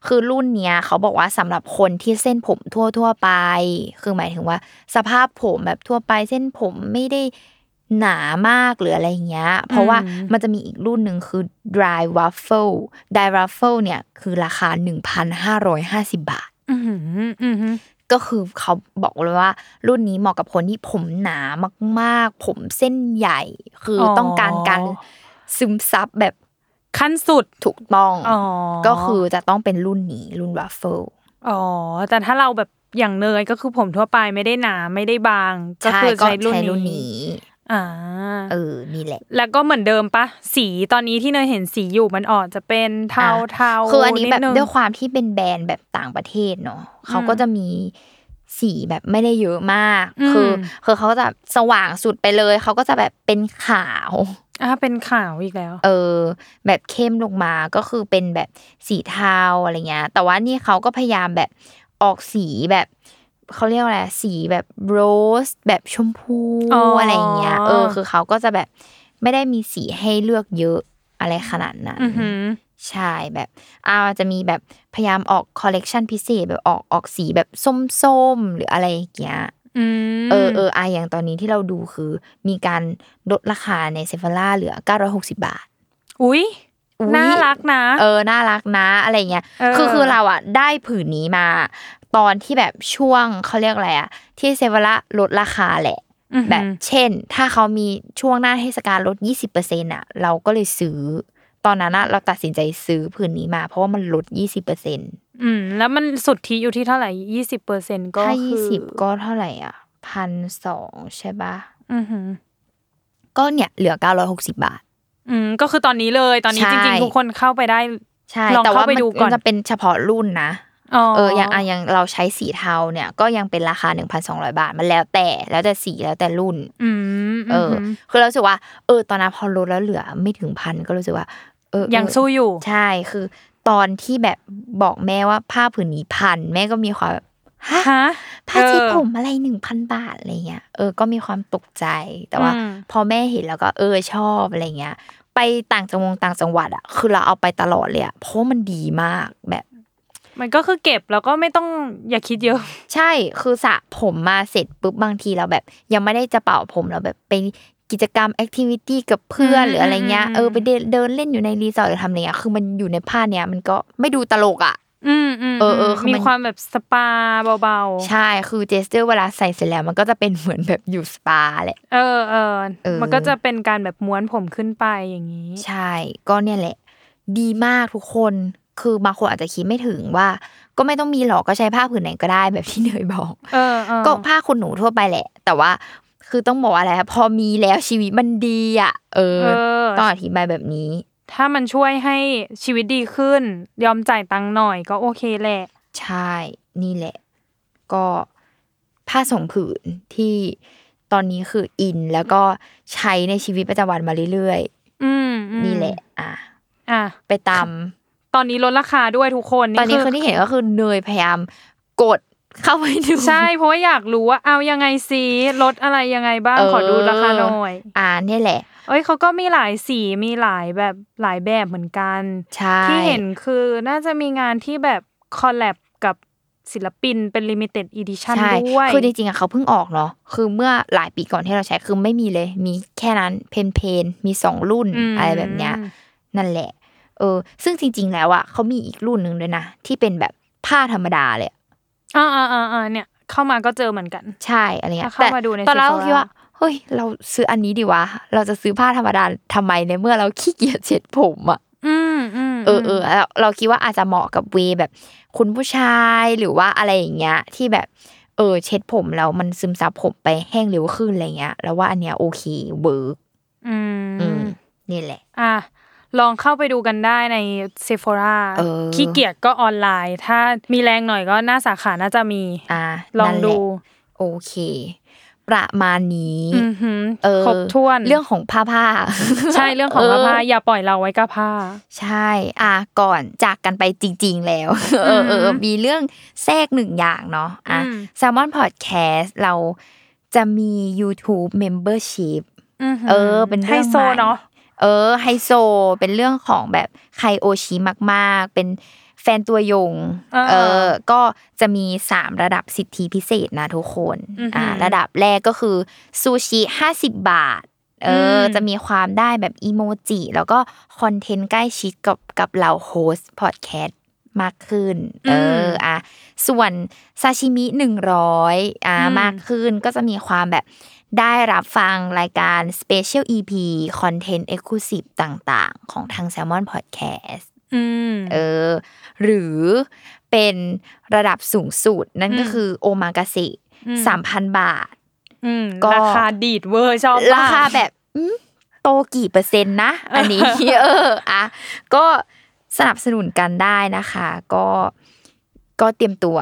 คือรุ่นเนี้ยเขาบอกว่าสำหรับคนที่เส้นผมทั่วไปคือหมายถึงว่าสภาพผมแบบทั่วไปเส้นผมไม่ได้หนามากหรืออะไรเงี้ยเพราะว่ามันจะมีอีกรุ่นนึงคือ dry waffle dry waffle เนี่ยคือราคา 1,550 บาทก็คือเขาบอกเลยว่ารุ่นนี้เหมาะกับคนที่ผมหนามากๆผมเส้นใหญ่คือต้องการการซึมซับแบบขั้นสุดถูกต้องก็คือจะต้องเป็นรุ่นนี้รุ่นวัฟเฟิลแต่ถ้าเราแบบอย่างเนยก็คือผมทั่วไปไม่ได้หนาไม่ได้บางก็คือใช้รุ่นนี้นี่แหละแล้วก็เหมือนเดิมปะสีตอนนี้ที่เนยเห็นสีอยู่มันอ่อนจะเป็นเทาคืออันนี้แบบด้วยความที่เป็นแบรนด์แบบต่างประเทศเนาะเขาก็จะมีสีแบบไม่ได้เยอะมากคือเขาจะสว่างสุดไปเลยเขาก็จะแบบเป็นขาวเป็นขาวอีกแล้วแบบเข้มลงมาก็คือเป็นแบบสีเทาอะไรเงี้ยแต่ว่านี่เขาก็พยายามแบบออกสีแบบเขาเรียกอะไรสีแบบโรสแบบชมพูอะไรเงี้ยคือเขาก็จะแบบไม่ได้มีสีให้เลือกเยอะอะไรขนาดนั้นใช่แบบจะมีแบบพยายามออกคอลเลคชันพิเศษแบบออกสีแบบส้มๆหรืออะไรอย่างเงี้ยอย่างตอนนี้ที่เราดูคือมีการลดราคาใน Sephora เหลือ960บาทอุ๊ยน่ารักนะน่ารักนะอะไรเงี้ยคือเราอ่ะได้ผืนนี้มา ตอนที่แบบช่วงเขาเรียกอะไรอะที่Sephoraลดราคาแหละแบบเช่นถ้าเขามีช่วงหน้าเทศกาลลด 20% อ่ะเราก็เลยซื้อตอนนั้นน่ะเราตัดสินใจซื้อผืนนี้มาเพราะว่ามันลด 20% แล้วมันสุทธิอยู่ที่เท่าไหร่ 20% ก็คือถ้า20ก็เท่าไหร่อ่ะ 1,200 ใช่ป่ะก็เนี่ยเหลือ960บาทก็คือตอนนี้เลยตอนนี้จริงๆทุกคนเข้าไปได้ลองเข้าไปดูก่อนแต่ว่ามันจะเป็นเฉพาะรุ่นนะอย่างเราใช้สีเทาเนี่ยก็ยังเป็นราคา 1,200 บาทมันแล้วแต่สีแล้วแต่รุ่นคือเรารู้สึกว่าตอนนั้นพอลดแล้วเหลือไม่ถึง 1,000 ก็รู้สึกว่ายังสู้อยู่ใช่คือตอนที่แบบบอกแม่ว่าผ้าผืนนี้ 1,000 แม่ก็มีความแบบฮะผ้าที่ผมอะไร 1,000 บาทอะไรเงี้ยก็มีความตกใจแต่ว่าพอแม่เห็นแล้วก็ชอบอะไรเงี้ยไปต่างจังหวัดอ่ะคือเราเอาไปตลอดเลยอ่ะเพราะมันดีมากแบบมันก็คือเก็บแล้วก็ไม่ต้องอย่าคิดเยอะใช่คือสระผมมาเสร็จปุ๊บบางทีเราแบบยังไม่ได้จะเป่าผมเราแบบไปกิจกรรมแอคทิวิตี้กับเพื่อนหรืออะไรเงี้ยไปเดินเล่นอยู่ในรีสอร์ทหรือทำอะไรเงี้ยคือมันอยู่ในผ้าเนี้ยมันก็ไม่ดูตลกอ่ะมีความแบบสปาเบาๆใช่คือเจสเจอร์เวลาใส่เสร็จแล้วมันก็จะเป็นเหมือนแบบอยู่สปาแหละมันก็จะเป็นการแบบม้วนผมขึ้นไปอย่างนี้ใช่ก็เนี่ยแหละดีมากทุกคนคือบางคนอาจจะคิดไม่ถึงว่าก็ไม่ต้องมีหรอกก็ใช้ผ้าผืนไหนก็ได้แบบที่เนยบอกก็ผ้าขนหนูทั่วไปแหละแต่ว่าคือต้องบอกอะไรพอมีแล้วชีวิตมันดีอ่ะต้องอธิบายแบบนี้ถ้ามันช่วยให้ชีวิตดีขึ้นยอมจ่ายตังค์หน่อยก็โอเคแหละใช่นี่แหละก็ผ้าส่งผืนที่ตอนนี้คืออินแล้วก็ใช้ในชีวิตประจำวันมาเรื่อยๆนี่แหละไปตามตอนนี้ลดราคาด้วยทุกคนตอนนี้คนที่เห็นก็คือเนยพยายามกดเข้าไปดูใช่เพราะว่าอยากรู้ว่าเอายังไงสิลดอะไรยังไงบ้างขอดูราคาหน่อยนี่แหละเขาก็มีหลายสีมีหลายแบบหลายแบบเหมือนกันที่เห็นคือน่าจะมีงานที่แบบคอลแลบกับศิลปินเป็น limited edition ด้วยคือจริงๆเขาเพิ่งออกเนาะคือเมื่อหลายปีก่อนที่เราใช้คือไม่มีเลยมีแค่นั้นเพนมี2รุ่นอะไรแบบเนี้ยนั่นแหละซึ่งจริงๆแล้วอ่ะเขามีอีกรุ่นนึงด้วยนะที่เป็นแบบผ้าธรรมดาเลยเนี่ยเข้ามาก็เจอเหมือนกันใช่อะไรเงี้ยแต่ตอนแรกคิดว่าเฮ้ยเราซื้ออันนี้ดีวะเราจะซื้อผ้าธรรมดาทำไมในเมื่อเราขี้เกียจเช็ดผมอ่ะเราคิดว่าอาจจะเหมาะกับเวแบบคุณผู้ชายหรือว่าอะไรอย่างเงี้ยที่แบบเช็ดผมแล้วมันซึมซับผมไปแห้งเร็วขึ้นอะไรเงี้ยแล้วว่าอันเนี้ยโอเคเวิร์กนี่แหละลองเข้าไปดูกันได้ใน Sephora ขี้เกียจก็ออนไลน์ถ้ามีแรงหน่อยก็หน้าสาขาน่าจะมีลองดูโอเคประมาณนี้ครบถ้วนเรื่องของผ้าใช่เรื่องของผ้าอย่าปล่อยเราไว้กับผ้าใช่ก่อนจากกันไปจริงๆแล้วมีเรื่องแทรกหนึ่งอย่างเนาะSalmon Podcast เราจะมี YouTube Membership เป็นเรื่องใหม่เนาะไฮโซเป็นเรื่องของแบบไคโอชิมากๆเป็นแฟนตัวยงก็จะมี3ระดับสิทธิพิเศษนะทุกคนระดับแรกก็คือซูชิ50บาทจะมีความได้แบบอีโมจิแล้วก็คอนเทนต์ใกล้ชิดกับเราโฮสต์พอดแคสต์มากขึ้นส่วนซาชิมิ100มากขึ้นก็จะมีความแบบได้รับฟังรายการ Special EP Content Exclusive ต่างๆของทาง Salmon Podcast หรือเป็นระดับสูงสุดนั่นก็คือโอมากาเสะ 3,000 บาทก็ราคาดีดเวอร์ชอบราคาแบบโตกี่เปอร์เซ็นต์นะอันนี้ก็สนับสนุนกันได้นะคะก็เตรียมตัว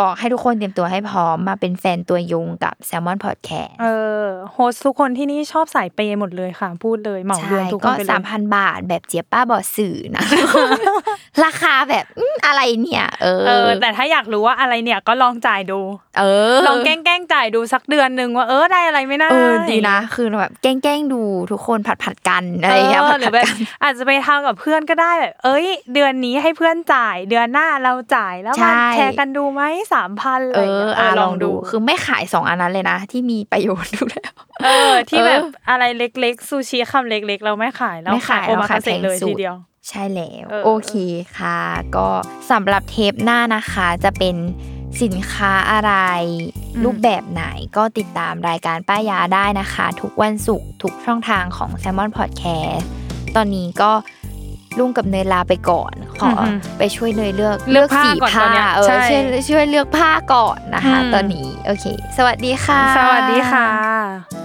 บอกให้ทุกคนเตรียมตัวให้พร้อมมาเป็นแฟนตัวยงกับ Salmon Podcast โฮสทุกคนที่นี่ชอบสายเปย์หมดเลยค่ะพูดเลยเหมารวมทุกคนไปเลยก็ 3,000 บาทแบบเจี๊ยบป้าบอสื่อนะราคาแบบอะไรเนี่ยแต่ถ้าอยากรู้ว่าอะไรเนี่ยก็ลองจ่ายดูลองแกล้งๆจ่ายดูสักเดือนนึงว่าได้อะไรไม่น่าดีนะคือแบบแกล้งๆดูทุกคนผัดกันอะไรอย่างเงี้ยหรือแบบอาจจะไปทำกับเพื่อนก็ได้แบบเดือนนี้ให้เพื่อนจ่ายเดือนหน้าเราจ่ายแล้วมาแชร์กันดูไหม 3,000 เลยลองดูคือไม่ขาย2อันนั้นเลยนะที่มีประโยชน์ดูแล้วที่แบบอะไรเล็กๆซูชิคำเล็กๆเราไม่ขายแล้วขายโอมากาเสะเลยทีเดียว ใช่แล้วโอเคค่ะก็สำหรับเทปหน้านะคะจะเป็นสินค้าอะไรรูปแบบไหนก็ติดตามรายการป้ายาได้นะคะทุกวันศุกร์ทุกช่องทางของ Salmon Podcast ตอนนี้ก็ลุงกับเนยลาไปก่อนขอไปช่วยเนยเลือกสีผ้าช่วยเลือกผ้าก่อนนะคะตอนนี้โอเคสวัสดีค่ะ